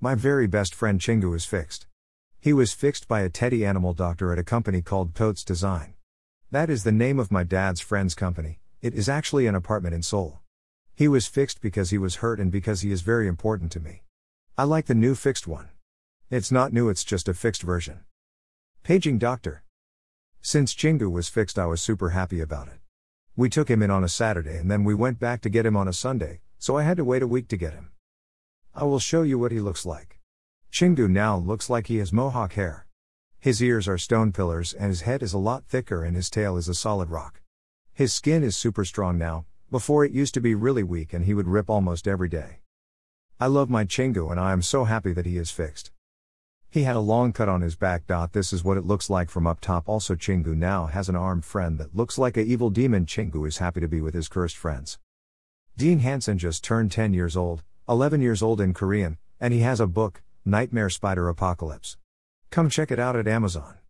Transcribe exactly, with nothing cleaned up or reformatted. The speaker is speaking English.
My very best friend Chingu is fixed. He was fixed by a teddy animal doctor at a company called Toats Design. That is the name of my dad's friend's company. It is actually an apartment in Seoul. He was fixed because he was hurt and because he is very important to me. I like the new fixed one. It's not new, it's just a fixed version. Paging doctor. Since Chingu was fixed, I was super happy about it. We took him in on a Saturday and then we went back to get him on a Sunday, so I had to wait a week to get him. I will show you what he looks like. Chingu now looks like he has mohawk hair. His ears are stone pillars and his head is a lot thicker and his tail is a solid rock. His skin is super strong now, before it used to be really weak and he would rip almost every day. I love my Chingu and I am so happy that he is fixed. He had a long cut on his back. This is what it looks like from up top. Also, Chingu now has an armed friend that looks like a evil demon. Chingu is happy to be with his cursed friends. Dean Hansen just turned ten years old, eleven years old in Korean, and he has a book, Nightmare Spider Apocalypse. Come check it out at Amazon.